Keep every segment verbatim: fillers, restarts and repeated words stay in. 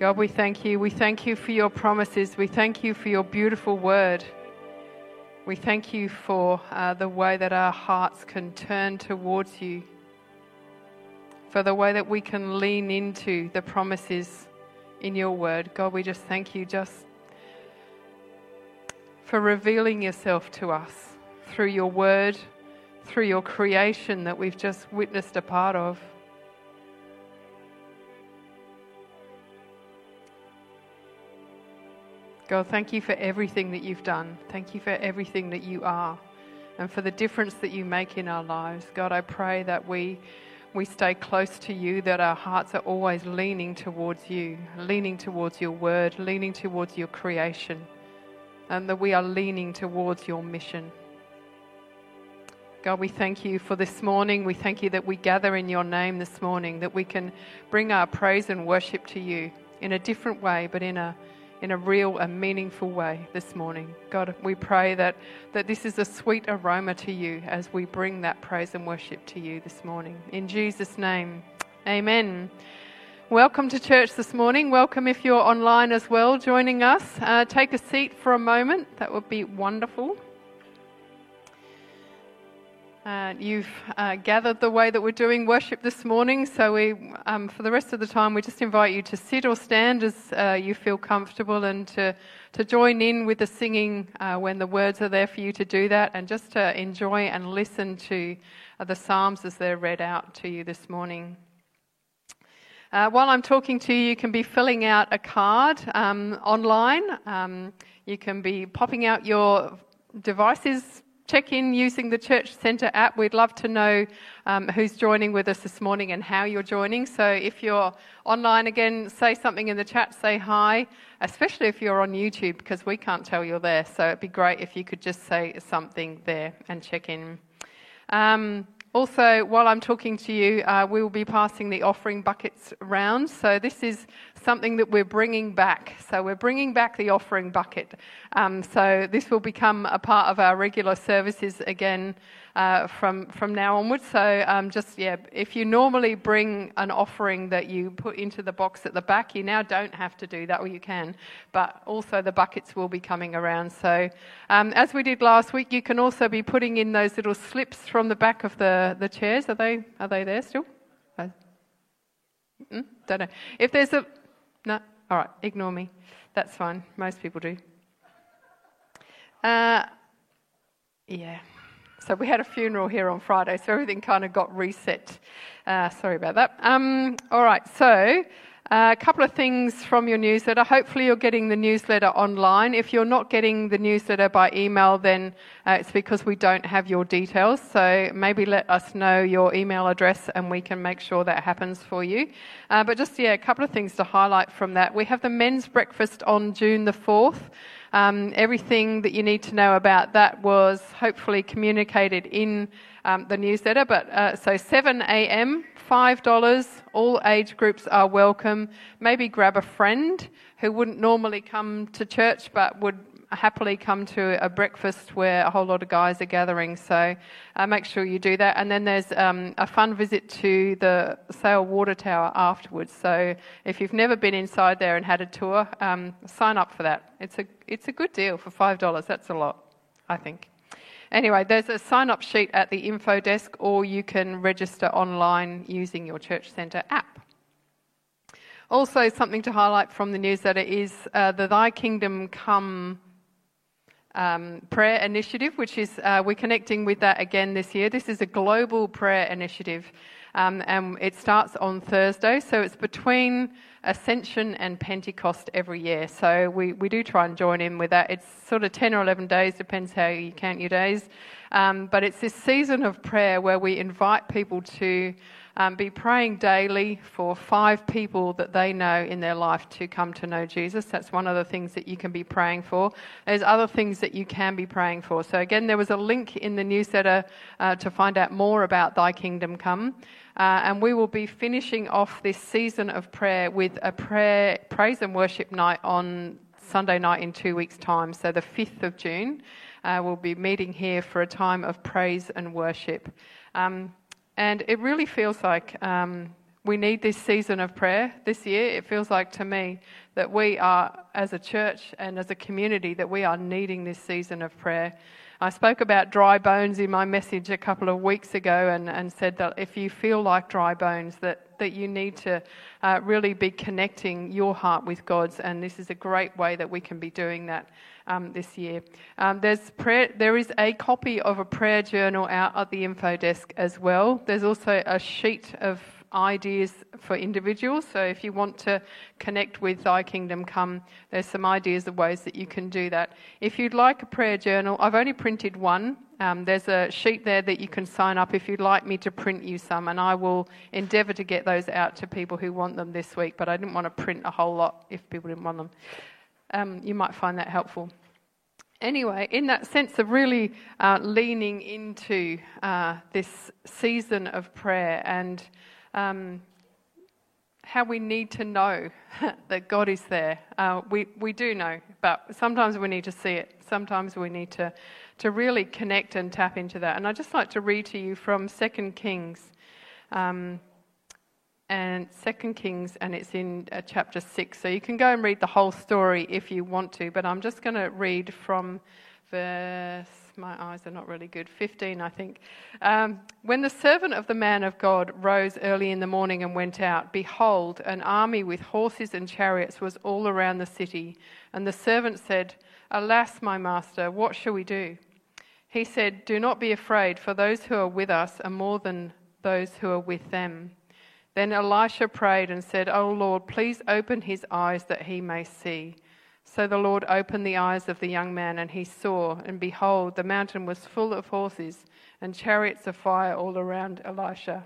God, we thank you. We thank you for your promises. We thank you for your beautiful word. We thank you for uh, the way that our hearts can turn towards you, for the way that we can lean into the promises in your word. God, we just thank you just for revealing yourself to us through your word, through your creation that we've just witnessed a part of. God, thank you for everything that you've done. Thank you for everything that you are and for the difference that you make in our lives. God, I pray that we we stay close to you, that our hearts are always leaning towards you, leaning towards your word, leaning towards your creation, and that we are leaning towards your mission. God, we thank you for this morning. We thank you that we gather in your name this morning, that we can bring our praise and worship to you in a different way, but in a in a real and meaningful way this morning. God, we pray that, that this is a sweet aroma to you as we bring that praise and worship to you this morning. In Jesus' name, amen. Welcome to church this morning. Welcome if you're online as well joining us. Uh, take a seat for a moment. That would be wonderful. Uh, you've uh, gathered the way that we're doing worship this morning, so we, um, for the rest of the time, we just invite you to sit or stand as uh, you feel comfortable, and to, to join in with the singing uh, when the words are there for you to do that, and just to enjoy and listen to uh, the Psalms as they're read out to you this morning. Uh, while I'm talking to you, you can be filling out a card um, online. Um, you can be popping out your devices. Check in using the Church Center app. We'd love to know um, who's joining with us this morning and how you're joining. So if you're online, again, say something in the chat, say hi, especially if you're on YouTube, because we can't tell you're there. So it'd be great if you could just say something there and check in. Um, also, while I'm talking to you, uh, we will be passing the offering buckets round. So this is something that we're bringing back. So we're bringing back the offering bucket. Um, so this will become a part of our regular services again uh, from, from now onwards. So um, just, yeah, if you normally bring an offering that you put into the box at the back, you now don't have to do that, or you can, but also the buckets will be coming around. So um, as we did last week, you can also be putting in those little slips from the back of the, the chairs. Are they, are they there still? Mm, don't know. If there's a... No? All right, ignore me. That's fine. Most people do. Uh, yeah. So we had a funeral here on Friday, so everything kind of got reset. Uh, sorry about that. Um, all right, so a couple of things from your newsletter. Hopefully you're getting the newsletter online. If you're not getting the newsletter by email, then uh, it's because we don't have your details. So maybe let us know your email address and we can make sure that happens for you. Uh, but just, yeah, a couple of things to highlight from that. We have the men's breakfast on June the fourth. Um, everything that you need to know about that was hopefully communicated in um, the newsletter. But uh, so seven a.m., five dollars, all age groups are welcome. Maybe grab a friend who wouldn't normally come to church but would happily come to a breakfast where a whole lot of guys are gathering. So uh, make sure you do that. And then there's um, a fun visit to the Sale water tower afterwards. So if you've never been inside there and had a tour, um, sign up for that. It's a, it's a good deal for five dollars. That's a lot, I think. Anyway, there's a sign-up sheet at the info desk, or you can register online using your Church Center app. Also, something to highlight from the newsletter is uh, the Thy Kingdom Come um, prayer initiative, which is uh, we're connecting with that again this year. This is a global prayer initiative, um, and it starts on Thursday, so it's between Ascension and Pentecost every year, so we, we do try and join in with that. It's sort of ten or eleven days, depends how you count your days, um, but it's this season of prayer where we invite people to um, be praying daily for five people that they know in their life to come to know Jesus. That's one of the things that you can be praying for. There's other things that you can be praying for. So again, there was a link in the newsletter uh, to find out more about Thy Kingdom Come. Uh, and we will be finishing off this season of prayer with a prayer, praise and worship night on Sunday night in two weeks' time. So the fifth of June, uh, we'll be meeting here for a time of praise and worship. Um, and it really feels like um, We need this season of prayer this year. It feels like to me that we are, as a church and as a community, that we are needing this season of prayer. I spoke about dry bones in my message a couple of weeks ago and, and said that if you feel like dry bones, that, that you need to uh, really be connecting your heart with God's, and this is a great way that we can be doing that um, this year. Um, there's prayer, there is a copy of a prayer journal out at the info desk as well. There's also a sheet of ideas for individuals, so if you want to connect with Thy Kingdom Come, there's some ideas of ways that you can do that. If you'd like a prayer journal, I've only printed one. Um, there's a sheet there that you can sign up if you'd like me to print you some, and I will endeavour to get those out to people who want them this week, but I didn't want to print a whole lot if people didn't want them. Um, you might find that helpful. Anyway, in that sense of really uh, leaning into uh, this season of prayer and Um, how we need to know that God is there. Uh, we, we do know, but sometimes we need to see it. Sometimes we need to, to really connect and tap into that. And I'd just like to read to you from Second Kings. Um, and Second Kings, and it's in uh, chapter six. So you can go and read the whole story if you want to, but I'm just going to read from verse... My eyes are not really good. fifteen, I think. Um, when the servant of the man of God rose early in the morning and went out, behold, an army with horses and chariots was all around the city. And the servant said, Alas, my master, what shall we do? He said, Do not be afraid, for those who are with us are more than those who are with them. Then Elisha prayed and said, O Lord, please open his eyes that he may see. So the Lord opened the eyes of the young man, and he saw, and behold, the mountain was full of horses and chariots of fire all around Elisha.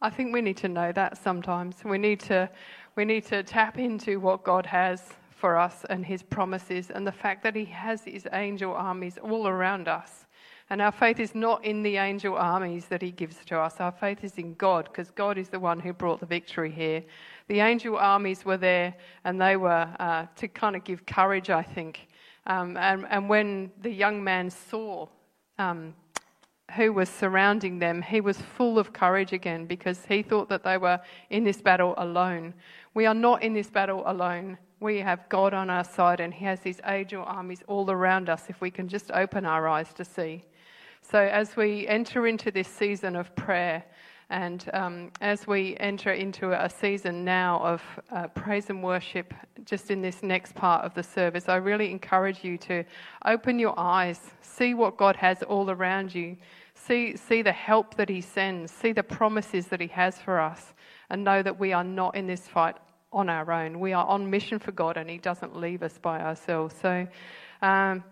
I think we need to know that sometimes. We need to, we need to tap into what God has for us and his promises and the fact that he has his angel armies all around us. And our faith is not in the angel armies that he gives to us. Our faith is in God, because God is the one who brought the victory here. The angel armies were there, and they were uh, to kind of give courage, I think. Um, and, and when the young man saw um, who was surrounding them, he was full of courage again, because he thought that they were in this battle alone. We are not in this battle alone. We have God on our side, and he has these angel armies all around us if we can just open our eyes to see. So as we enter into this season of prayer, and um, as we enter into a season now of uh, praise and worship just in this next part of the service, I really encourage you to open your eyes, see what God has all around you, see, see the help that he sends, see the promises that he has for us, and know that we are not in this fight on our own. We are on mission for God, and he doesn't leave us by ourselves. So... Um,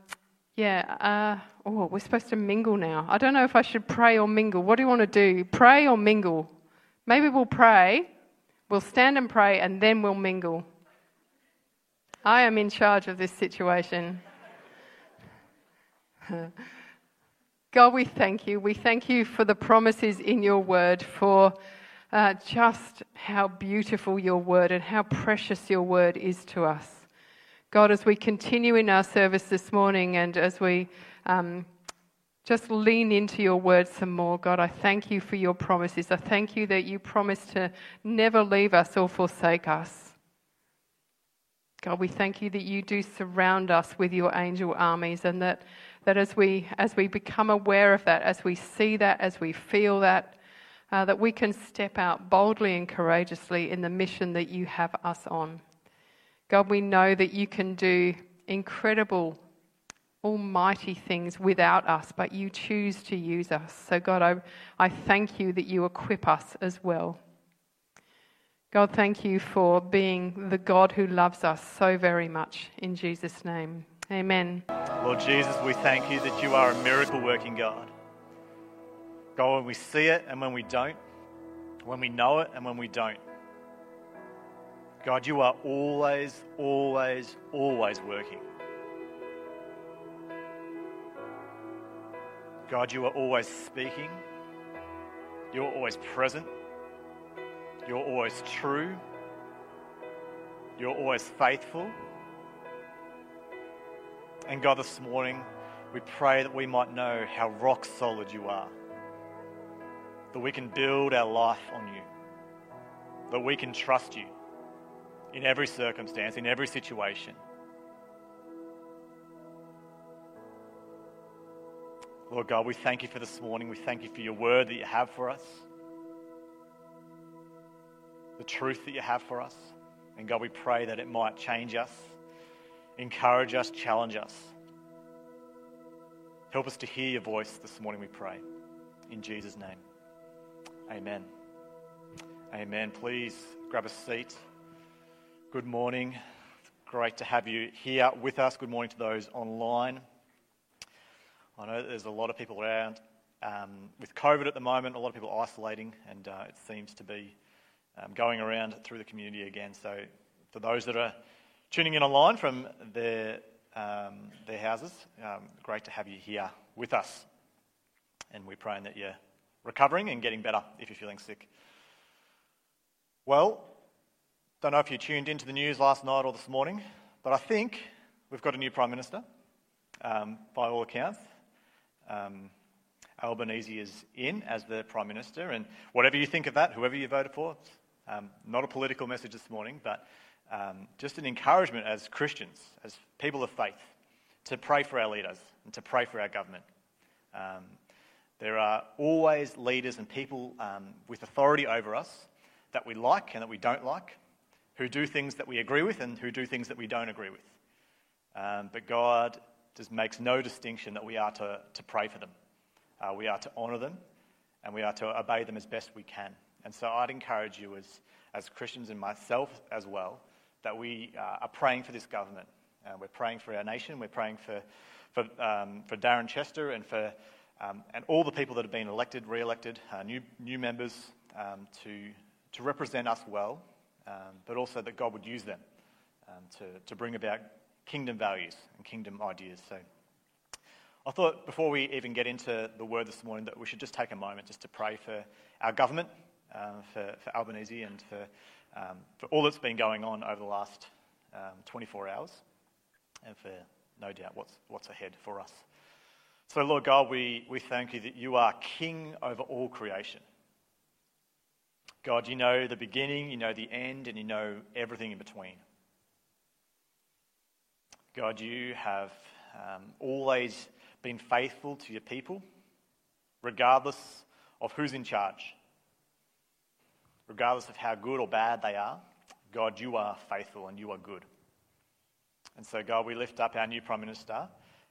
Yeah, uh, oh, we're supposed to mingle now. I don't know if I should pray or mingle. What do you want to do? Pray or mingle? Maybe we'll pray, we'll stand and pray, and then we'll mingle. I am in charge of this situation. God, we thank you. We thank you for the promises in your word, for uh, just how beautiful your word and how precious your word is to us. God, as we continue in our service this morning and as we um, just lean into your word some more, God, I thank you for your promises. I thank you that you promise to never leave us or forsake us. God, we thank you that you do surround us with your angel armies, and that, that as we as we become aware of that, as we see that, as we feel that, uh, that we can step out boldly and courageously in the mission that you have us on. God, we know that you can do incredible, almighty things without us, but you choose to use us. So, God, I, I thank you that you equip us as well. God, thank you for being the God who loves us so very much. In Jesus' name, amen. Lord Jesus, we thank you that you are a miracle-working God. God, when we see it and when we don't, when we know it and when we don't, God, you are always, always, always working. God, you are always speaking. You're always present. You're always true. You're always faithful. And God, this morning, we pray that we might know how rock solid you are. that we can build our life on you, that we can trust you in every circumstance, in every situation. Lord God, we thank you for this morning. We thank you for your word that you have for us, the truth that you have for us. And God, we pray that it might change us, encourage us, challenge us. Help us to hear your voice this morning, we pray. In Jesus' name, amen. Amen. Please grab a seat. Good morning. It's great to have you here with us. Good morning to those online. I know that there's a lot of people around um, with COVID at the moment, a lot of people isolating, and uh, it seems to be um, going around through the community again. So for those that are tuning in online from their, um, their houses, um, great to have you here with us. And we're praying that you're recovering and getting better if you're feeling sick. Well, don't know if you tuned into the news last night or this morning, but I think we've got a new Prime Minister, um, by all accounts. Um, Albanese is in as the Prime Minister, and whatever you think of that, whoever you voted for, um, not a political message this morning, but um, just an encouragement as Christians, as people of faith, to pray for our leaders and to pray for our government. Um, there are always leaders and people um, with authority over us that we like and that we don't like, who do things that we agree with and who do things that we don't agree with. Um, but God just makes no distinction that we are to, to pray for them. Uh, we are to honour them and we are to obey them as best we can. And so I'd encourage you as, as Christians and myself as well, that we uh, are praying for this government. Uh, we're praying for our nation. We're praying for for, um, for Darren Chester and for um, and all the people that have been elected, re-elected, uh, new, new members um, to, to represent us well, um, but also that God would use them um, to, to bring about kingdom values and kingdom ideas. So I thought before we even get into the word this morning that we should just take a moment just to pray for our government, uh, for, for Albanese and for, um, for all that's been going on over the last um, twenty-four hours and for, no doubt, what's what's ahead for us. So Lord God, we, we thank you that you are King over all creation. God, you know the beginning, you know the end, and you know everything in between. God, you have um, always been faithful to your people, regardless of who's in charge, regardless of how good or bad they are. God, you are faithful and you are good. And so, God, we lift up our new Prime Minister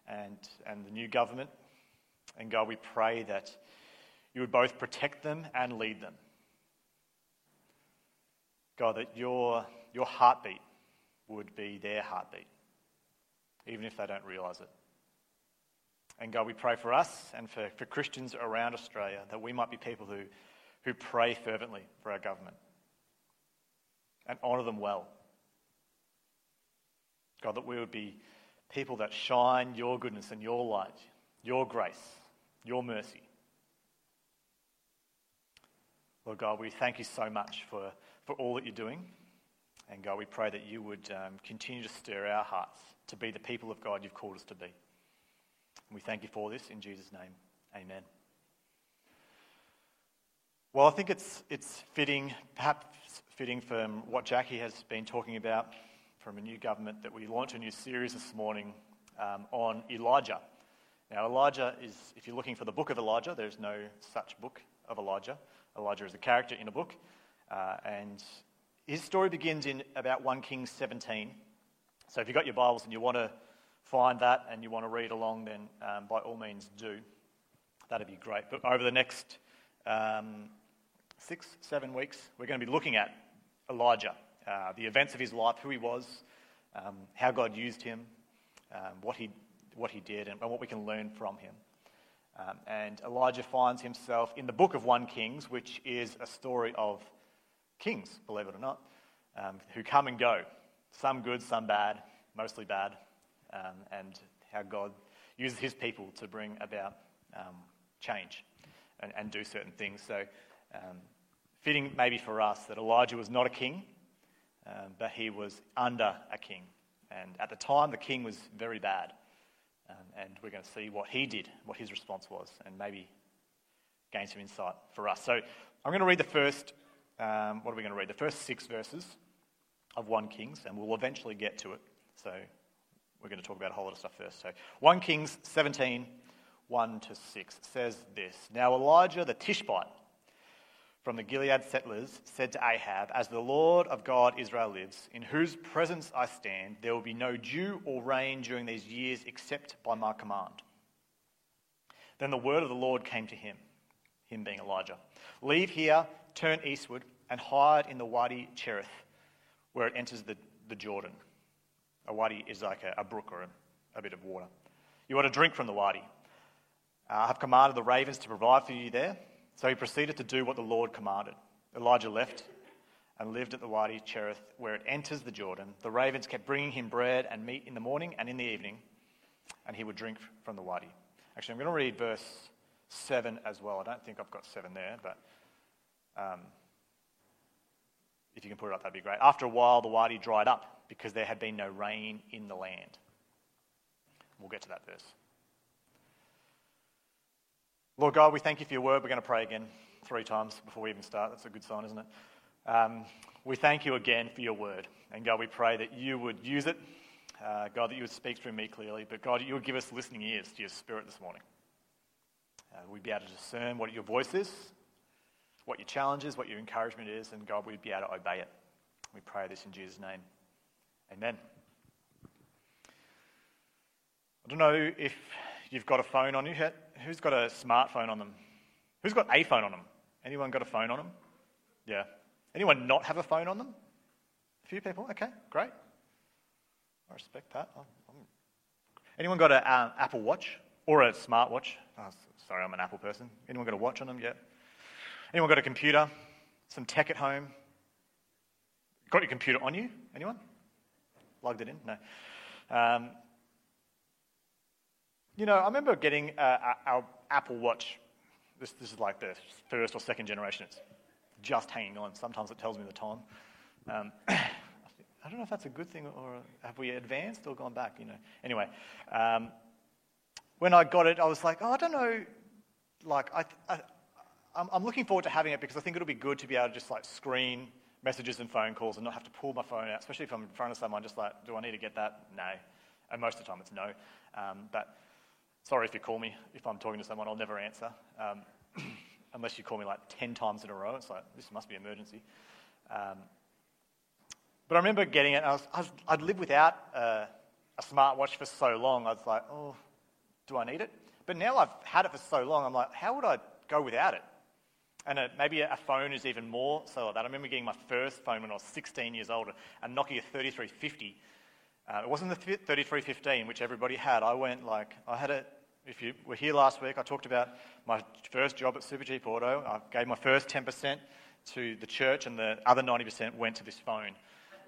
and, and the new government. And God, we pray that you would both protect them and lead them. God, that your, your heartbeat would be their heartbeat, even if they don't realise it. And God, we pray for us and for, for Christians around Australia that we might be people who, who pray fervently for our government and honour them well. God, that we would be people that shine your goodness and your light, your grace, your mercy. Lord God, we thank you so much for, for all that you're doing. And God, we pray that you would um, continue to stir our hearts to be the people of God you've called us to be. And we thank you for this in Jesus' name. Amen. Well, I think it's it's fitting, perhaps fitting from what Jackie has been talking about from a new government, that we launch a new series this morning um, on Elijah. Now, Elijah is, if you're looking for the book of Elijah, there's no such book of Elijah. Elijah is a character in a book. Uh, and his story begins in about First Kings seventeen. So if you've got your Bibles and you want to find that and you want to read along, then um, by all means do. That'd be great. But over the next um, six, seven weeks, we're going to be looking at Elijah, uh, the events of his life, who he was, um, how God used him, um, what he what he did, and what we can learn from him. Um, and Elijah finds himself in the book of First Kings, which is a story of kings, believe it or not, um, who come and go, some good, some bad, mostly bad, um, and how God uses his people to bring about um, change and, and do certain things. So um, fitting maybe for us that Elijah was not a king, um, but he was under a king. And at the time, the king was very bad, um, and we're going to see what he did, what his response was, and maybe gain some insight for us. So I'm going to read the first, um, what are we going to read? The first six verses of First Kings, and we'll eventually get to it. So we're going to talk about a whole lot of stuff first. So First Kings seventeen, one to six says this. Now Elijah the Tishbite from the Gilead settlers said to Ahab, "As the Lord of God Israel lives, in whose presence I stand, there will be no dew or rain during these years except by my command." Then the word of the Lord came to him, him being Elijah. "Leave here, turn eastward, and hide in the Wadi Cherith, where it enters the, the Jordan." A wadi is like a, a brook or a, a bit of water. "You ought to drink from the wadi. I have commanded the ravens to provide for you there." So he proceeded to do what the Lord commanded. Elijah left and lived at the Wadi Cherith, where it enters the Jordan. The ravens kept bringing him bread and meat in the morning and in the evening, and he would drink from the wadi. Actually, I'm going to read verse seven as well. I don't think I've got seven there, but um, if you can put it up, that'd be great. "After a while, the wadi dried up because there had been no rain in the land." We'll get to that verse. Lord God, we thank you for your word. We're going to pray again three times before we even start. That's a good sign, isn't it? Um, we thank you again for your word. And God, we pray that you would use it. Uh, God, that you would speak through me clearly. But God, you would give us listening ears to your spirit this morning. Uh, we'd be able to discern what your voice is, what your challenge is, what your encouragement is. And God, we'd be able to obey it. We pray this in Jesus' name. Amen. I don't know if you've got a phone on you yet. Who's got a smartphone on them? Who's got a phone on them? Anyone got a phone on them? Yeah. Anyone not have a phone on them? A few people. Okay, great. I respect that. I'm, I'm... Anyone got an um, Apple Watch or a smartwatch? Oh, sorry, I'm an Apple person. Anyone got a watch on them? Yeah. Anyone got a computer? Some tech at home? Got your computer on you? Anyone? Logged it in? No. Um... You know, I remember getting uh, our Apple Watch. This this is like the first or second generation. It's just hanging on. Sometimes it tells me the time. Um, I don't know if that's a good thing or have we advanced or gone back, you know. Anyway, um, when I got it, I was like, oh, I don't know. Like, I, I, I'm, I'm looking forward to having it because I think it'll be good to be able to just like screen messages and phone calls and not have to pull my phone out, especially if I'm in front of someone just like, do I need to get that? No. And most of the time it's no. Um, but... Sorry if you call me. If I'm talking to someone, I'll never answer. Um, unless you call me like ten times in a row. It's like, this must be an emergency. Um, but I remember getting it. And I was, I was, I'd lived without uh, a smartwatch for so long. I was like, oh, do I need it? But now I've had it for so long, I'm like, how would I go without it? And a, maybe a phone is even more so like that. I remember getting my first phone when I was sixteen years old, a Nokia thirty-three fifty. Uh, it wasn't the thirty-three fifteen, which everybody had. I went like, I had a, if you were here last week, I talked about my first job at Supercheap Auto. I gave my first ten percent to the church and the other ninety percent went to this phone.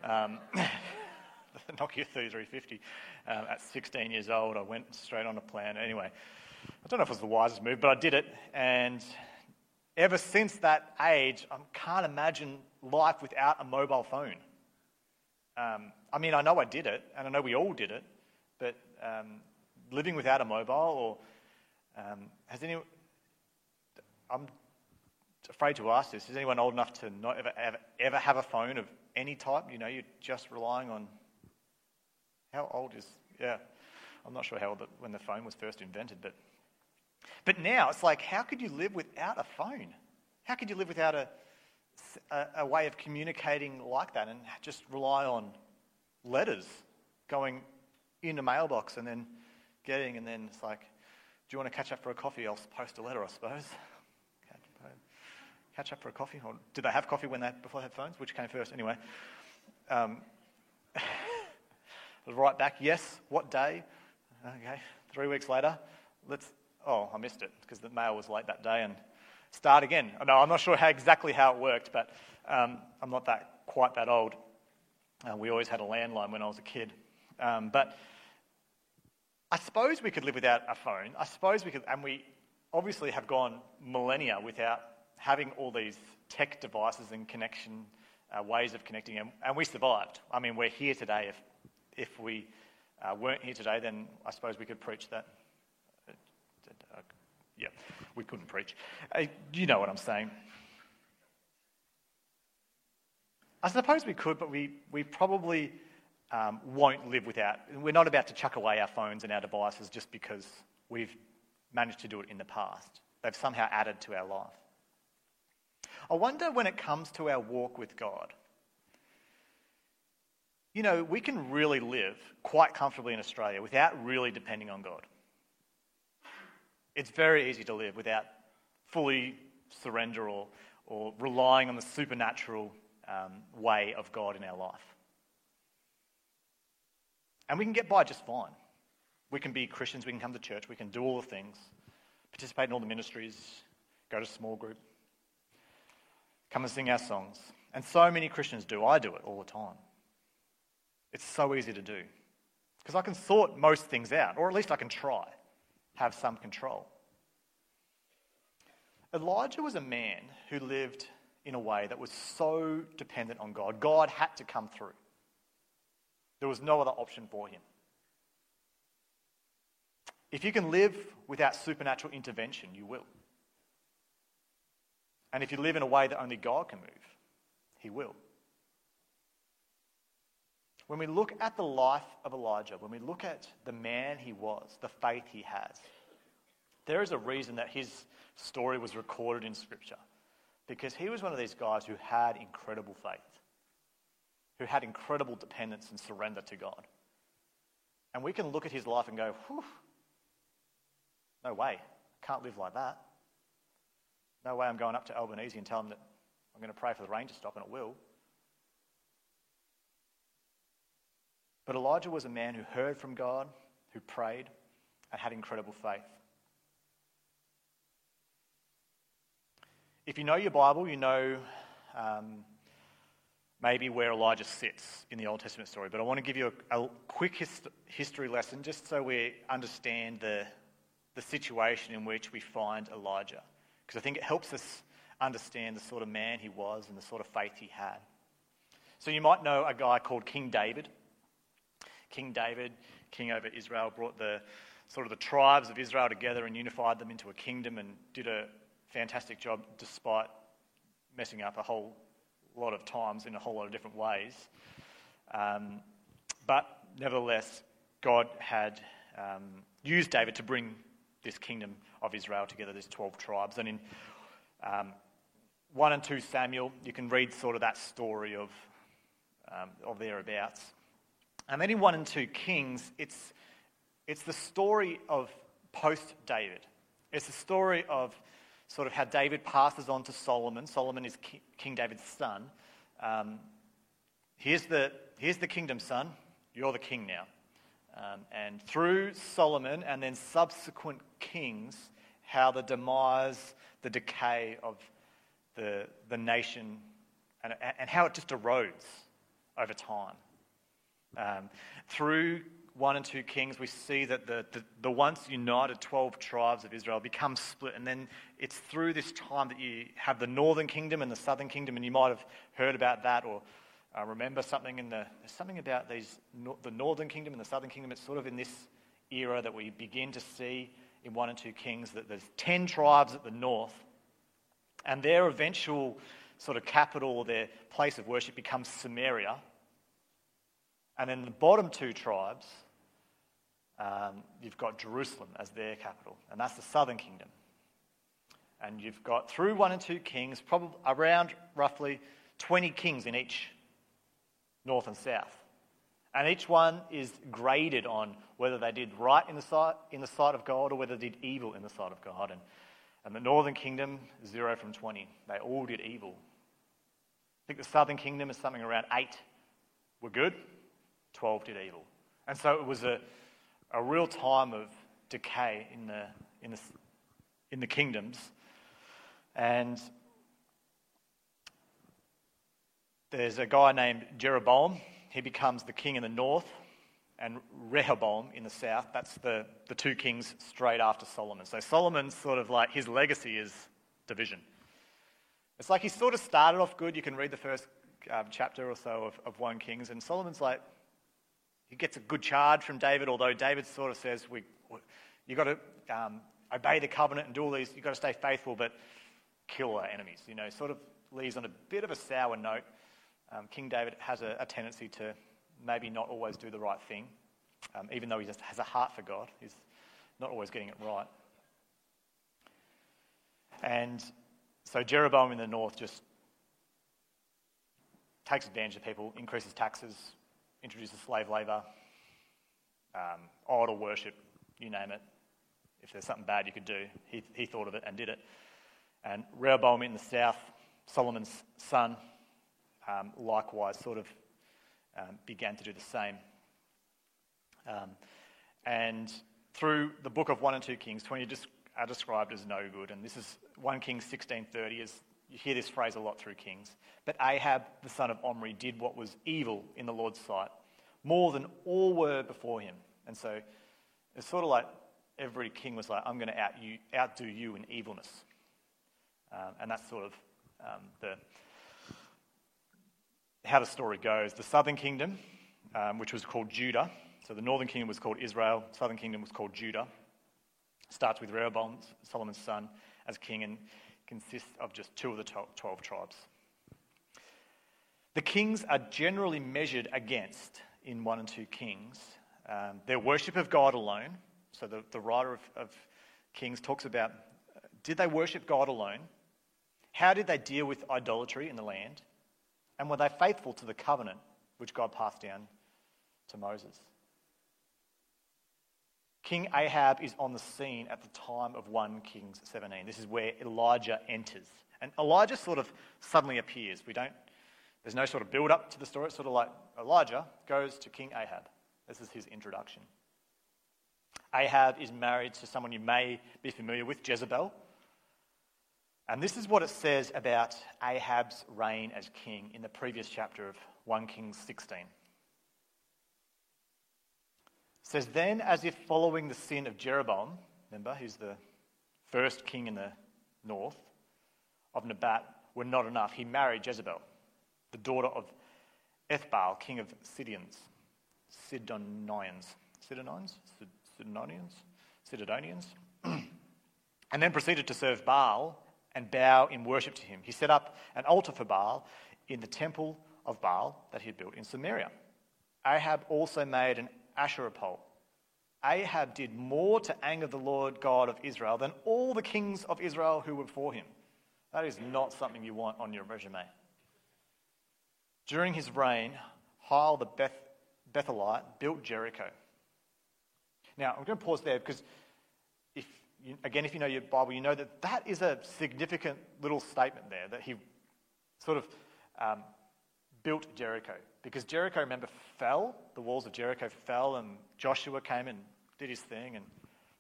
Um, the Nokia thirty-three fifty. Um, at sixteen years old, I went straight on a plan. Anyway, I don't know if it was the wisest move, but I did it. And ever since that age, I can't imagine life without a mobile phone. Um, I mean, I know I did it, and I know we all did it, but um, living without a mobile, or um, has anyone, I'm afraid to ask this, is anyone old enough to not ever, ever, ever have a phone of any type? You know, you're just relying on, how old is, yeah, I'm not sure how old the, when the phone was first invented, but but now it's like, how could you live without a phone? How could you live without a A, a way of communicating like that and just rely on letters going in a mailbox and then getting, and then it's like, do you want to catch up for a coffee? I'll post a letter, I suppose. Catch up for a coffee? Or did they have coffee when they before they had phones? Which came first? Anyway. Um, right back, yes, what day? Okay, three weeks later. Let's, oh, I missed it because the mail was late that day and start again. No, I'm not sure how exactly how it worked, but um, I'm not that quite that old. Uh, we always had a landline when I was a kid. Um, but I suppose we could live without a phone. I suppose we could, and we obviously have gone millennia without having all these tech devices and connection uh, ways of connecting, and, and we survived. I mean, we're here today. If if we uh, weren't here today, then I suppose we could preach that. Uh, yeah. We couldn't preach. Uh, you know what I'm saying. I suppose we could, but we, we probably um, won't live without. We're not about to chuck away our phones and our devices just because we've managed to do it in the past. They've somehow added to our life. I wonder when it comes to our walk with God. You know, we can really live quite comfortably in Australia without really depending on God. It's very easy to live without fully surrender or, or relying on the supernatural um, way of God in our life. And we can get by just fine. We can be Christians, we can come to church, we can do all the things, participate in all the ministries, go to small group, come and sing our songs. And so many Christians do. I do it all the time. It's so easy to do. Because I can sort most things out, or at least I can try, have some control. Elijah was a man who lived in a way that was so dependent on God. God had to come through. There was no other option for him. If you can live without supernatural intervention, you will. And if you live in a way that only God can move, he will. When we look at the life of Elijah, when we look at the man he was, the faith he has, there is a reason that his story was recorded in Scripture. Because he was one of these guys who had incredible faith, who had incredible dependence and surrender to God. And we can look at his life and go, whew, no way, I can't live like that. No way I'm going up to Albanese and telling them that I'm going to pray for the rain to stop, and it will. But Elijah was a man who heard from God, who prayed, and had incredible faith. If you know your Bible, you know um, maybe where Elijah sits in the Old Testament story. But I want to give you a, a quick hist- history lesson just so we understand the, the situation in which we find Elijah. Because I think it helps us understand the sort of man he was and the sort of faith he had. So you might know a guy called King David. King David, king over Israel, brought the sort of the tribes of Israel together and unified them into a kingdom and did a fantastic job despite messing up a whole lot of times in a whole lot of different ways. Um, but nevertheless, God had um, used David to bring this kingdom of Israel together, these twelve tribes. And in um, one and two Samuel, you can read sort of that story of, um, of thereabouts. And then in one and two Kings, it's it's the story of post-David. It's the story of sort of how David passes on to Solomon. Solomon is King David's son. Um, here's the here's the kingdom, son. You're the king now. Um, and through Solomon and then subsequent kings, how the demise, the decay of the the nation, and and how it just erodes over time. Um, through one and two Kings, we see that the, the, the once united twelve tribes of Israel become split, and then it's through this time that you have the northern kingdom and the southern kingdom, and you might have heard about that or uh, remember something in the something about these no, the northern kingdom and the southern kingdom. It's sort of in this era that we begin to see in one and two Kings that there's ten tribes at the north, and their eventual sort of capital, their place of worship, becomes Samaria. And then the bottom two tribes, um, you've got Jerusalem as their capital, and that's the southern kingdom. And you've got through one and two Kings, probably around roughly twenty kings in each, north and south. And each one is graded on whether they did right in the sight in the sight of God or whether they did evil in the sight of God. And, and the northern kingdom, zero from twenty. They all did evil. I think the southern kingdom is something around eight were good. twelve did evil. And so it was a, a real time of decay in the in the in the kingdoms. And there's a guy named Jeroboam. He becomes the king in the north, and Rehoboam in the south. That's the, the two kings straight after Solomon. So Solomon's sort of like his legacy is division. It's like he sort of started off good. You can read the first um, chapter or so of, of one Kings, and Solomon's like, he gets a good charge from David, although David sort of says, "We, you got to um, obey the covenant and do all these, you've got to stay faithful, but kill our enemies. You know, sort of leaves on a bit of a sour note. Um, King David has a, a tendency to maybe not always do the right thing, um, even though he just has a heart for God. He's not always getting it right. And so Jeroboam in the north just takes advantage of people, increases taxes, introduces slave labour, um, idol worship, you name it. If there's something bad you could do, he, he thought of it and did it. And Rehoboam in the south, Solomon's son, um, likewise sort of um, began to do the same. Um, and through the book of one and two Kings, twenty are described as no good. And this is one Kings sixteen thirty. Is, you hear this phrase a lot through Kings. But Ahab, the son of Omri, did what was evil in the Lord's sight, more than all were before him. And so it's sort of like every king was like, I'm going to out you, outdo you in evilness. Um, and that's sort of um, the how the story goes. The southern kingdom, um, which was called Judah, so the northern kingdom was called Israel, southern kingdom was called Judah, starts with Rehoboam, Solomon's son, as king, and consists of just two of the twelve tribes. The kings are generally measured against, in one and two Kings, um, their worship of God alone. So the, the writer of, of Kings talks about, did they worship God alone? How did they deal with idolatry in the land? And were they faithful to the covenant which God passed down to Moses? King Ahab is on the scene at the time of one Kings seventeen. This is where Elijah enters. And Elijah sort of suddenly appears. We don't, there's no sort of build-up to the story. It's sort of like Elijah goes to King Ahab. This is his introduction. Ahab is married to someone you may be familiar with, Jezebel. And this is what it says about Ahab's reign as king in the previous chapter of one Kings sixteen. It says, then as if following the sin of Jeroboam, remember, he's the first king in the north, of Nebat, were not enough. He married Jezebel, the daughter of Ethbaal, king of Sidonians. Sidonians. Sidonians? Sidonians? Sidonians. And then proceeded to serve Baal and bow in worship to him. He set up an altar for Baal in the temple of Baal that he had built in Samaria. Ahab also made an Asherah pole. Ahab did more to anger the Lord God of Israel than all the kings of Israel who were before him. That is not something you want on your resume. During his reign, Hiel the Beth- Bethelite built Jericho. Now, I'm going to pause there because, if you, again, if you know your Bible, you know that that is a significant little statement there, that he sort of um, built Jericho. Because Jericho, remember, fell. The walls of Jericho fell, and Joshua came and did his thing, and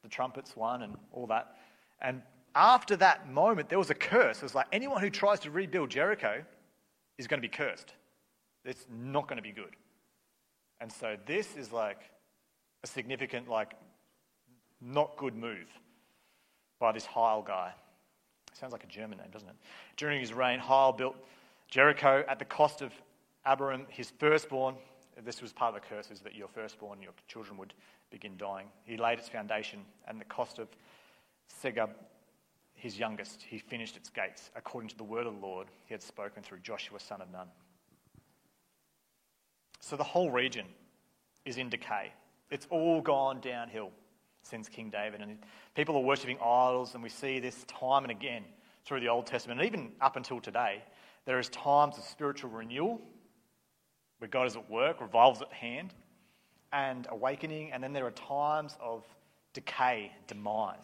the trumpets won and all that. And after that moment, there was a curse. It was like, anyone who tries to rebuild Jericho is going to be cursed. It's not going to be good. And so this is like a significant, like, not good move by this Hiel guy. Sounds like a German name, doesn't it? During his reign, Hiel built Jericho at the cost of Abiram, his firstborn. This was part of the curse, is that your firstborn, your children would begin dying. He laid its foundation, and the cost of Segub, his youngest, he finished its gates, according to the word of the Lord he had spoken through Joshua, son of Nun. So the whole region is in decay. It's all gone downhill since King David. And people are worshipping idols, and we see this time and again through the Old Testament. And even up until today, there is times of spiritual renewal where God is at work, revival's at hand, and awakening. And then there are times of decay, demise.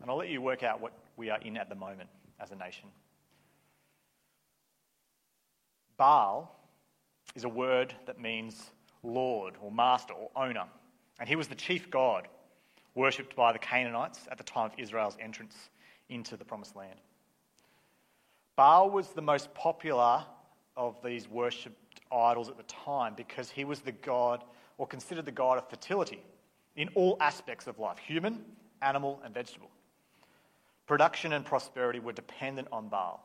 And I'll let you work out what we are in at the moment as a nation. Baal is a word that means Lord or master or owner, and he was the chief god worshipped by the Canaanites at the time of Israel's entrance into the promised land. Baal was the most popular of these worshipped idols at the time because he was the god, or considered the god of fertility in all aspects of life, human, animal and vegetable. Production and prosperity were dependent on Baal.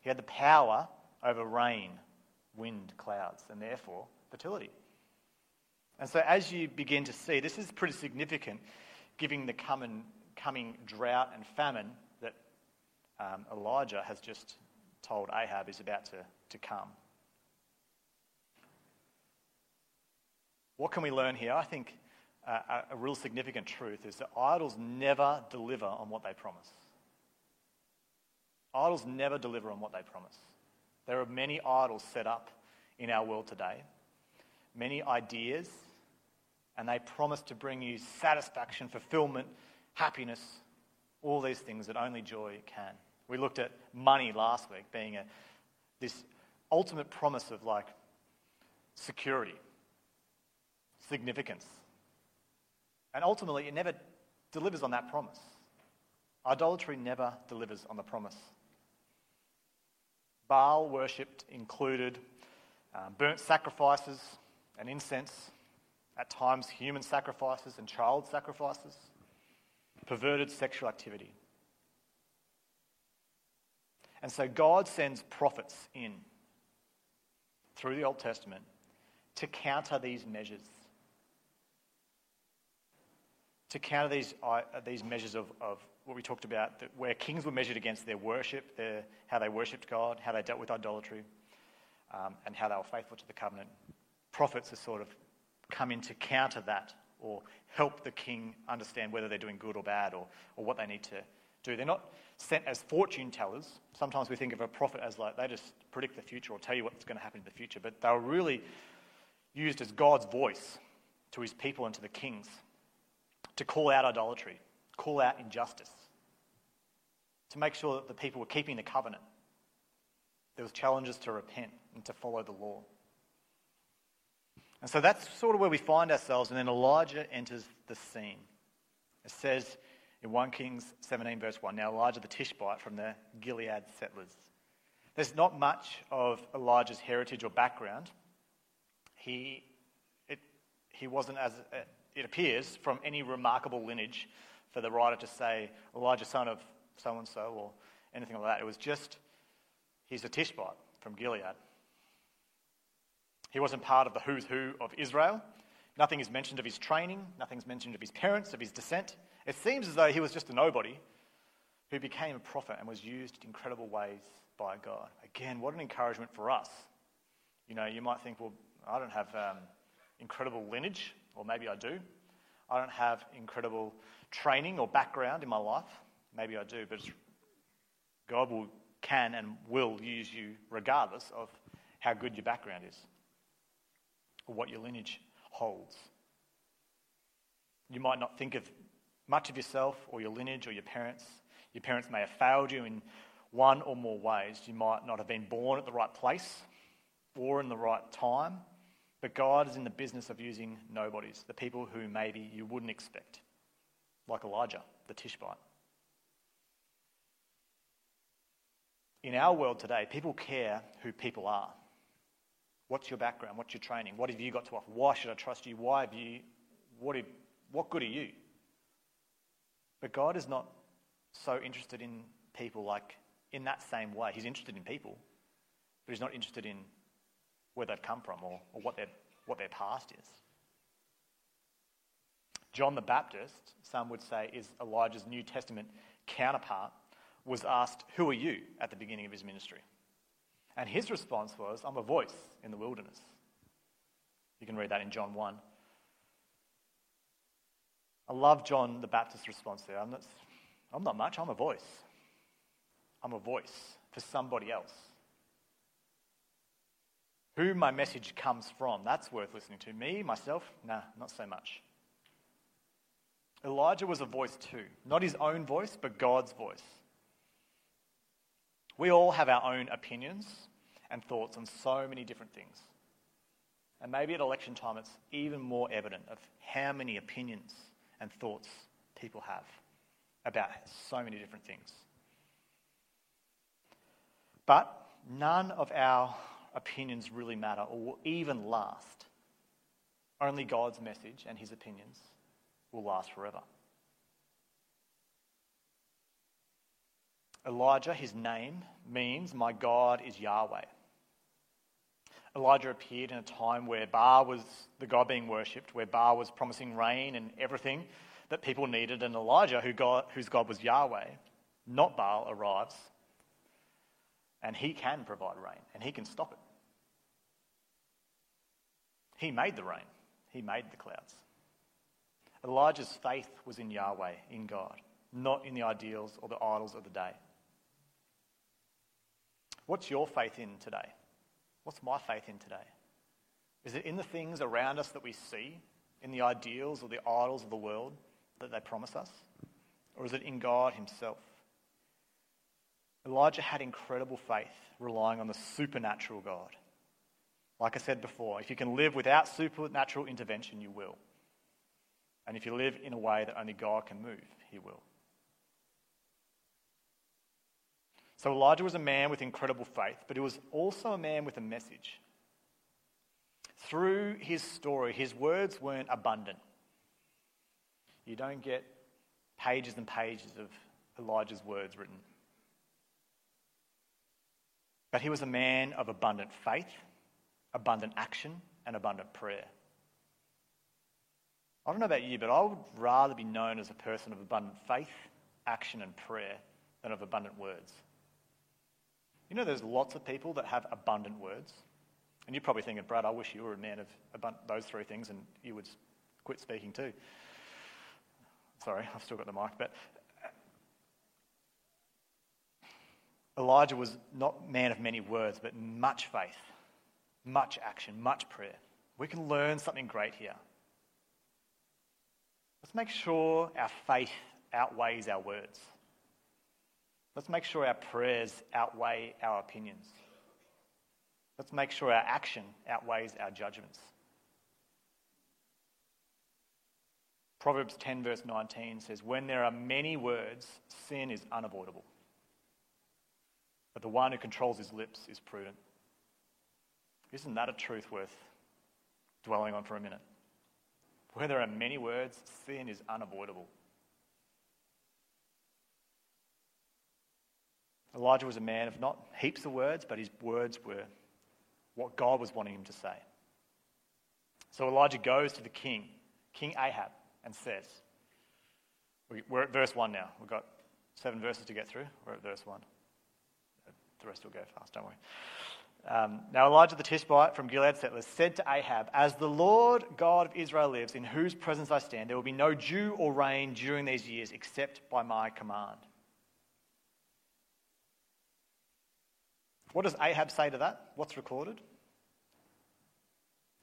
He had the power over rain, wind, clouds, and therefore fertility. And so as you begin to see, this is pretty significant giving the coming, coming drought and famine that um, Elijah has just told Ahab is about to, to come. What can we learn here? I think uh, a real significant truth is that idols never deliver on what they promise. Idols never deliver on what they promise. There are many idols set up in our world today, many ideas, and they promise to bring you satisfaction, fulfillment, happiness, all these things that only joy can. We looked at money last week being a, this ultimate promise of like security, significance. And ultimately, it never delivers on that promise. Idolatry never delivers on the promise. Baal worshipped included um, burnt sacrifices and incense, at times human sacrifices and child sacrifices, perverted sexual activity. And so God sends prophets in through the Old Testament to counter these measures, to counter these uh, these measures of, of what we talked about, that where kings were measured against their worship, their, how they worshipped God, how they dealt with idolatry, um, and how they were faithful to the covenant. Prophets have sort of come in to counter that or help the king understand whether they're doing good or bad or, or what they need to do. They're not sent as fortune tellers. Sometimes we think of a prophet as like, they just predict the future or tell you what's going to happen in the future. But they were really used as God's voice to his people and to the kings to call out idolatry, call out injustice, to make sure that the people were keeping the covenant. There was challenges to repent and to follow the law. And so that's sort of where we find ourselves. And then Elijah enters the scene. It says in First Kings seventeen verse one, "Now Elijah the Tishbite from the Gilead settlers." There's not much of Elijah's heritage or background. He, it, he wasn't, as it appears, from any remarkable lineage for the writer to say, Elijah son of so-and-so or anything like that. It was just, he's a Tishbite from Gilead. He wasn't part of the who's who of Israel. Nothing is mentioned of his training. Nothing's mentioned of his parents, of his descent. It seems as though he was just a nobody who became a prophet and was used in incredible ways by God. Again, what an encouragement for us. You know, you might think, well, I don't have um, incredible lineage, or maybe I do. I don't have incredible training or background in my life. Maybe I do, but God will, can and will use you regardless of how good your background is or what your lineage holds. You might not think of much of yourself or your lineage or your parents. Your parents may have failed you in one or more ways. You might not have been born at the right place or in the right time. But God is in the business of using nobodies, the people who maybe you wouldn't expect, like Elijah, the Tishbite. In our world today, people care who people are. What's your background? What's your training? What have you got to offer? Why should I trust you? Why have you? What, have, what good are you? But God is not so interested in people like in that same way. He's interested in people, but he's not interested in where they've come from or, or what their what their past is. John the Baptist, some would say, is Elijah's New Testament counterpart, was asked, "Who are you?" at the beginning of his ministry. And his response was, "I'm a voice in the wilderness." You can read that in John one. I love John the Baptist's response there. I'm not, I'm not much, I'm a voice. I'm a voice for somebody else. Who my message comes from, that's worth listening to. Me, myself, nah, not so much. Elijah was a voice too. Not his own voice, but God's voice. We all have our own opinions and thoughts on so many different things. And maybe at election time it's even more evident of how many opinions and thoughts people have about so many different things. But none of our opinions really matter or will even last. Only God's message and his opinions will last forever. Elijah, his name, means "my God is Yahweh." Elijah appeared in a time where Baal was the god being worshipped, where Baal was promising rain and everything that people needed an Elijah who God, whose God was Yahweh, not Baal, arrives, and he can provide rain, and he can stop it. He made the rain. He made the clouds. Elijah's faith was in Yahweh, in God, not in the ideals or the idols of the day. What's your faith in today? What's my faith in today? Is it in the things around us that we see, in the ideals or the idols of the world that they promise us? Or is it in God himself? Elijah had incredible faith, relying on the supernatural God. Like I said before, if you can live without supernatural intervention, you will. And if you live in a way that only God can move, he will. So Elijah was a man with incredible faith, but he was also a man with a message. Through his story, his words weren't abundant. You don't get pages and pages of Elijah's words written. But he was a man of abundant faith, abundant action, and abundant prayer. I don't know about you, but I would rather be known as a person of abundant faith, action, and prayer than of abundant words. You know, there's lots of people that have abundant words. And you're probably thinking, Brad, I wish you were a man of abundant, those three things, and you would quit speaking too. Sorry, I've still got the mic. But Elijah was not a man of many words, but much faith, much action, much prayer. We can learn something great here. Let's make sure our faith outweighs our words. Let's make sure our prayers outweigh our opinions. Let's make sure our action outweighs our judgments. Proverbs ten verse nineteen says, when there are many words, sin is unavoidable. But the one who controls his lips is prudent. Isn't that a truth worth dwelling on for a minute? Where there are many words, sin is unavoidable. Elijah was a man of not heaps of words, but his words were what God was wanting him to say. So Elijah goes to the king, King Ahab, and says, we're at verse one now. We've got seven verses to get through. We're at verse one. The rest will go fast, don't worry. Um, now Elijah the Tishbite from Gilead settlers said to Ahab, as the Lord God of Israel lives, in whose presence I stand, there will be no dew or rain during these years except by my command. What does Ahab say to that? What's recorded?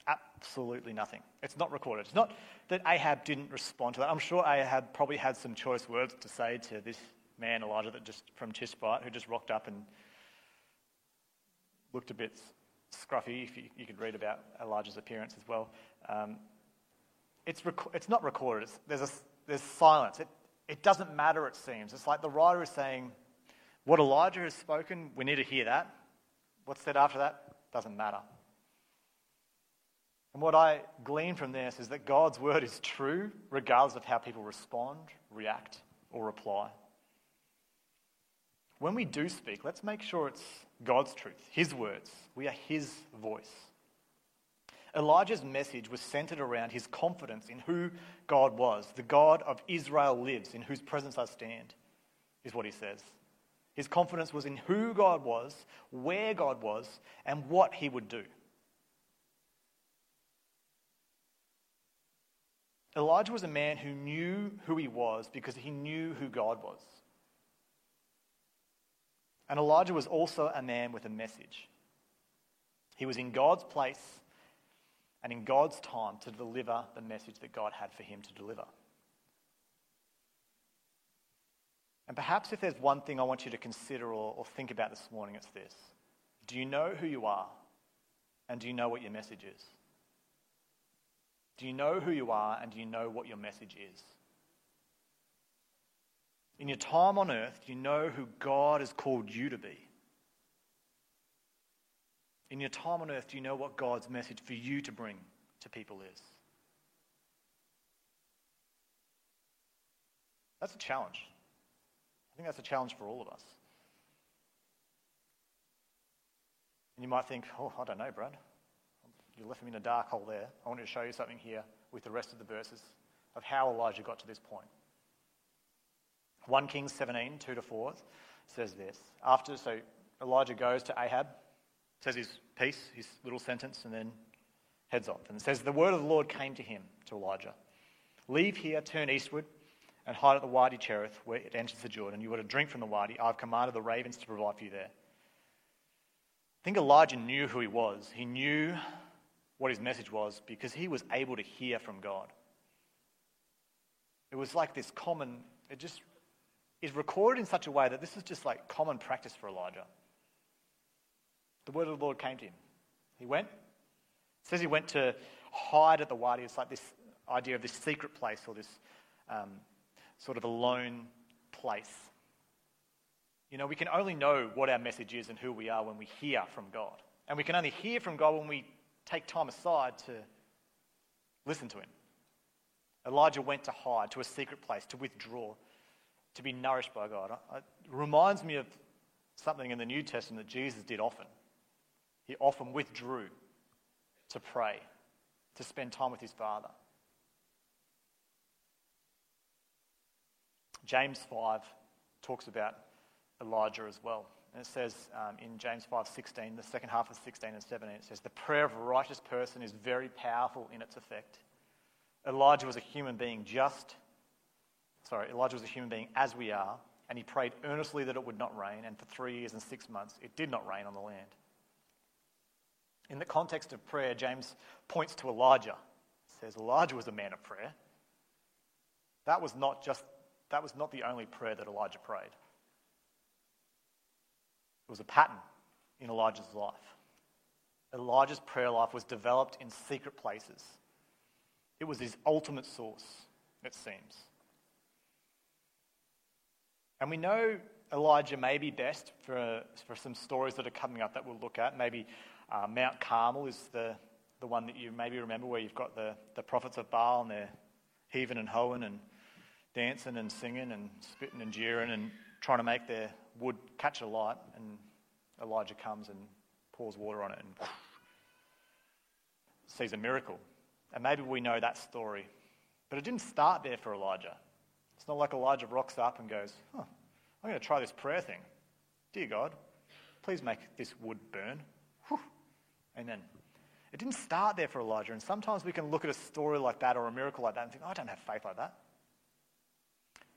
Absolutely nothing. It's not recorded. It's not that Ahab didn't respond to that. I'm sure Ahab probably had some choice words to say to this man, Elijah, that just from Tishbite, who just rocked up and looked a bit scruffy, if you, you could read about Elijah's appearance as well. Um, it's rec- it's not recorded. It's, there's, a, there's silence. It, it doesn't matter, it seems. It's like the writer is saying, what Elijah has spoken, we need to hear that. What's said after that doesn't matter. And what I glean from this is that God's word is true regardless of how people respond, react, or reply. When we do speak, let's make sure it's God's truth, his words. We are his voice. Elijah's message was centered around his confidence in who God was. The God of Israel lives, in whose presence I stand, is what he says. His confidence was in who God was, where God was, and what he would do. Elijah was a man who knew who he was because he knew who God was. And Elijah was also a man with a message. He was in God's place and in God's time to deliver the message that God had for him to deliver. And perhaps if there's one thing I want you to consider or, or think about this morning, it's this. Do you know who you are? And do you know what your message is? Do you know who you are and do you know what your message is? In your time on earth, do you know who God has called you to be? In your time on earth, do you know what God's message for you to bring to people is? That's a challenge. I think that's a challenge for all of us. And you might think, oh, I don't know, Brad. You left me in a dark hole there. I wanted to show you something here with the rest of the verses. of how Elijah got to this point. First Kings seventeen, two to four says this. After, so Elijah goes to Ahab, says his piece, his little sentence, and then heads off. And it says, the word of the Lord came to him, to Elijah. Leave here, turn eastward, and hide at the Wadi Cherith, where it enters the Jordan. You are to drink from the Wadi. I have commanded the ravens to provide for you there. I think Elijah knew who he was. He knew what his message was because he was able to hear from God. It was like this common, it just is recorded in such a way that this is just like common practice for Elijah. The word of the Lord came to him. He went. It says he went to hide at the Wadi. It's like this idea of this secret place or this um, sort of a lone place. You know, we can only know what our message is and who we are when we hear from God. And we can only hear from God when we take time aside to listen to him. Elijah went to hide, to a secret place, to withdraw, to be nourished by God. It reminds me of something in the New Testament that Jesus did often. He often withdrew to pray, to spend time with his Father. James five talks about Elijah as well. And it says um, in James five sixteen, the second half of sixteen and seventeen, it says, the prayer of a righteous person is very powerful in its effect. Elijah was a human being just, sorry, Elijah was a human being as we are, and he prayed earnestly that it would not rain, and for three years and six months it did not rain on the land. In the context of prayer, James points to Elijah. It says Elijah was a man of prayer. That was not just That was not the only prayer that Elijah prayed. It was a pattern in Elijah's life. Elijah's prayer life was developed in secret places. It was his ultimate source, it seems. And we know Elijah may be best for, for some stories that are coming up that we'll look at. Maybe uh, Mount Carmel is the, the one that you maybe remember, where you've got the, the prophets of Baal and they're heaving and hoeing and dancing and singing and spitting and jeering and trying to make their wood catch a light, and Elijah comes and pours water on it and whoosh, sees a miracle. And maybe we know that story. But it didn't start there for Elijah. It's not like Elijah rocks up and goes, huh, I'm going to try this prayer thing. Dear God, please make this wood burn. Whew. Amen. It didn't start there for Elijah. And sometimes we can look at a story like that or a miracle like that and think, oh, I don't have faith like that.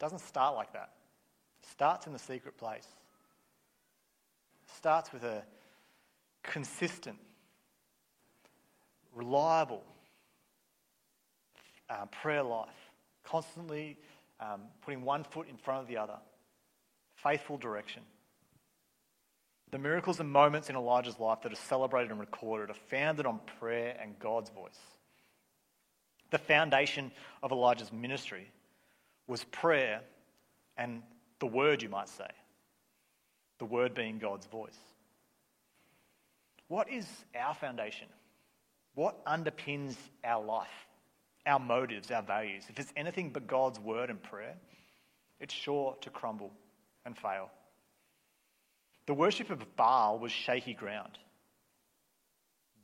Doesn't start like that. Starts in the secret place. Starts with a consistent, reliable uh, prayer life, constantly um, putting one foot in front of the other, faithful direction. The miracles and moments in Elijah's life that are celebrated and recorded are founded on prayer and God's voice. The foundation of Elijah's ministry was prayer and the word, you might say. The word being God's voice. What is our foundation? What underpins our life, our motives, our values? If it's anything but God's word and prayer, it's sure to crumble and fail. The worship of Baal was shaky ground.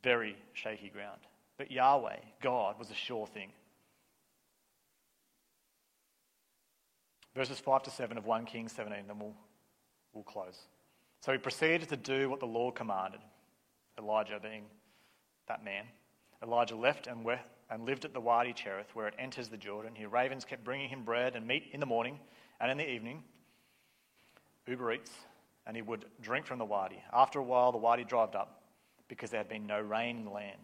Very shaky ground. But Yahweh, God, was a sure thing. Verses five to seven of First Kings seventeen, then we'll, we'll close. So he proceeded to do what the Lord commanded, Elijah being that man. Elijah left and, we- and lived at the Wadi Cherith, where it enters the Jordan. His ravens kept bringing him bread and meat in the morning and in the evening, Uber Eats, and he would drink from the Wadi. After a while, the Wadi dried up because there had been no rain in the land.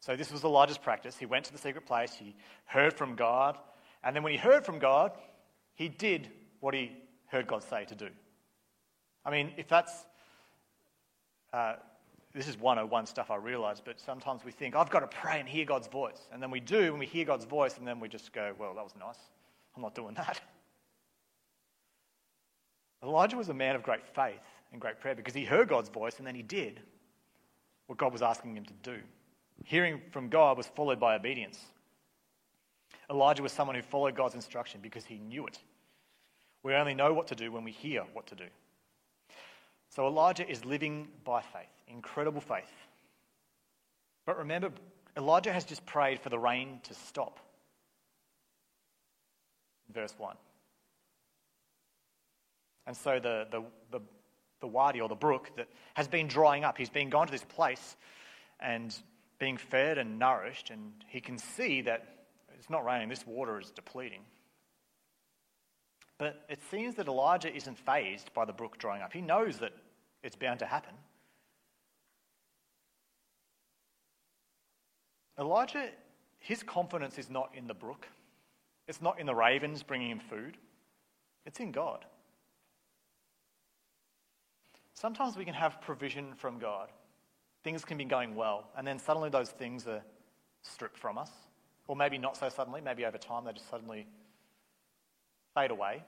So this was Elijah's practice. He went to the secret place. He heard from God. And then when he heard from God, he did what he heard God say to do. I mean, if that's... Uh, this is one oh one stuff I realise, but sometimes we think, I've got to pray and hear God's voice. And then we do, and we hear God's voice, and then we just go, well, that was nice. I'm not doing that. Elijah was a man of great faith and great prayer because he heard God's voice, and then he did what God was asking him to do. Hearing from God was followed by obedience. Elijah was someone who followed God's instruction because he knew it. We only know what to do when we hear what to do. So Elijah is living by faith, incredible faith. But remember, Elijah has just prayed for the rain to stop. verse one. And so the, the, the, the wadi or the brook that has been drying up, he's been gone to this place and being fed and nourished, and he can see that it's not raining, this water is depleting. But it seems that Elijah isn't fazed by the brook drying up. He knows that it's bound to happen. Elijah, his confidence is not in the brook. It's not in the ravens bringing him food. It's in God. Sometimes we can have provision from God. Things can be going well, and then suddenly those things are stripped from us. Or maybe not so suddenly, maybe over time they just suddenly fade away.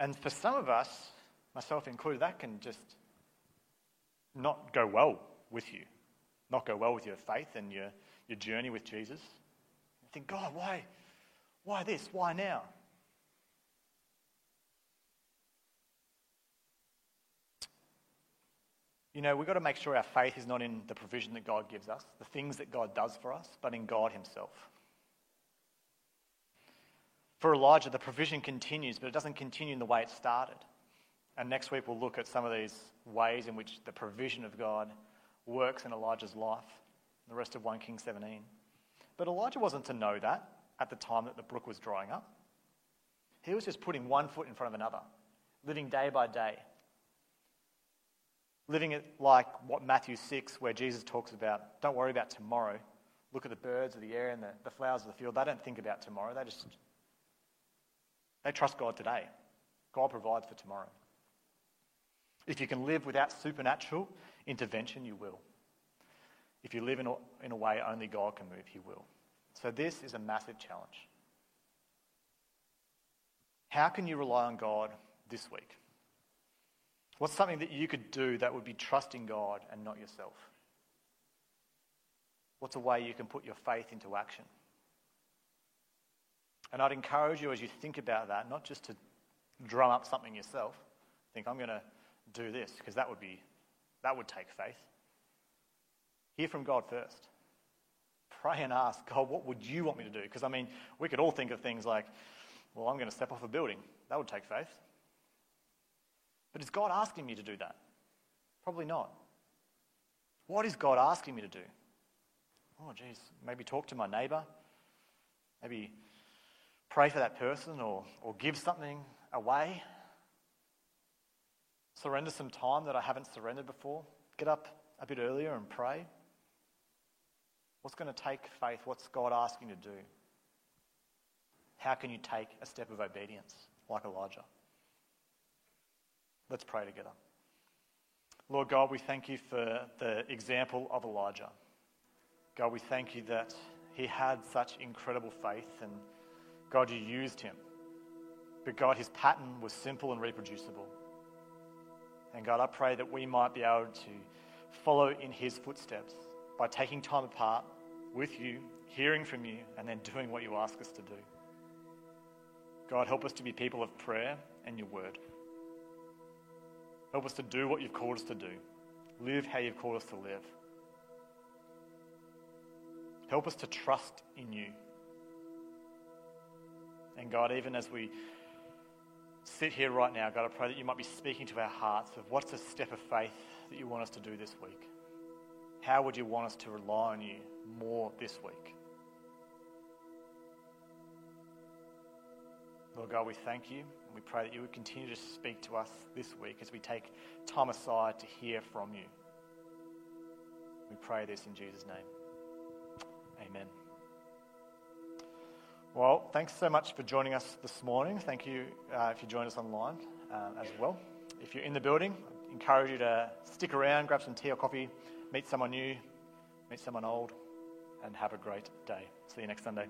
And for some of us, myself included, that can just not go well with you. Not go well with your faith and your, your journey with Jesus. You think, God, why? Why this? Why now? You know, we've got to make sure our faith is not in the provision that God gives us, the things that God does for us, but in God himself. For Elijah, the provision continues, but it doesn't continue in the way it started. And next week we'll look at some of these ways in which the provision of God works in Elijah's life, the rest of First Kings seventeen. But Elijah wasn't to know that at the time that the brook was drying up. He was just putting one foot in front of another, living day by day, living it like what Matthew six, where Jesus talks about, don't worry about tomorrow. Look at the birds of the air and the, the flowers of the field. They don't think about tomorrow. They just, they trust God today. God provides for tomorrow. If you can live without supernatural intervention, you will. If you live in a, in a way only God can move, he will. So this is a massive challenge. How can you rely on God this week? What's something that you could do that would be trusting God and not yourself? What's a way you can put your faith into action? And I'd encourage you as you think about that, not just to drum up something yourself. Think, I'm going to do this, because that would be, that would take faith. Hear from God first. Pray and ask, God, what would you want me to do? Because, I mean, we could all think of things like, well, I'm going to step off a building. That would take faith. But is God asking me to do that? Probably not. What is God asking me to do? Oh, geez, maybe talk to my neighbour. Maybe pray for that person or, or give something away. Surrender some time that I haven't surrendered before. Get up a bit earlier and pray. What's going to take faith? What's God asking you to do? How can you take a step of obedience like Elijah? Let's pray together. Lord God, we thank you for the example of Elijah. God, we thank you that he had such incredible faith, and God, you used him. But God, his pattern was simple and reproducible. And God, I pray that we might be able to follow in his footsteps by taking time apart with you, hearing from you, and then doing what you ask us to do. God, help us to be people of prayer and your word. Help us to do what you've called us to do. Live how you've called us to live. Help us to trust in you. And God, even as we sit here right now, God, I pray that you might be speaking to our hearts of what's a step of faith that you want us to do this week. How would you want us to rely on you more this week? Lord God, we thank you, and we pray that you would continue to speak to us this week as we take time aside to hear from you. We pray this in Jesus' name. Amen. Well, thanks so much for joining us this morning. Thank you uh, if you joined us online uh, as well. If you're in the building, I encourage you to stick around, grab some tea or coffee, meet someone new, meet someone old, and have a great day. See you next Sunday.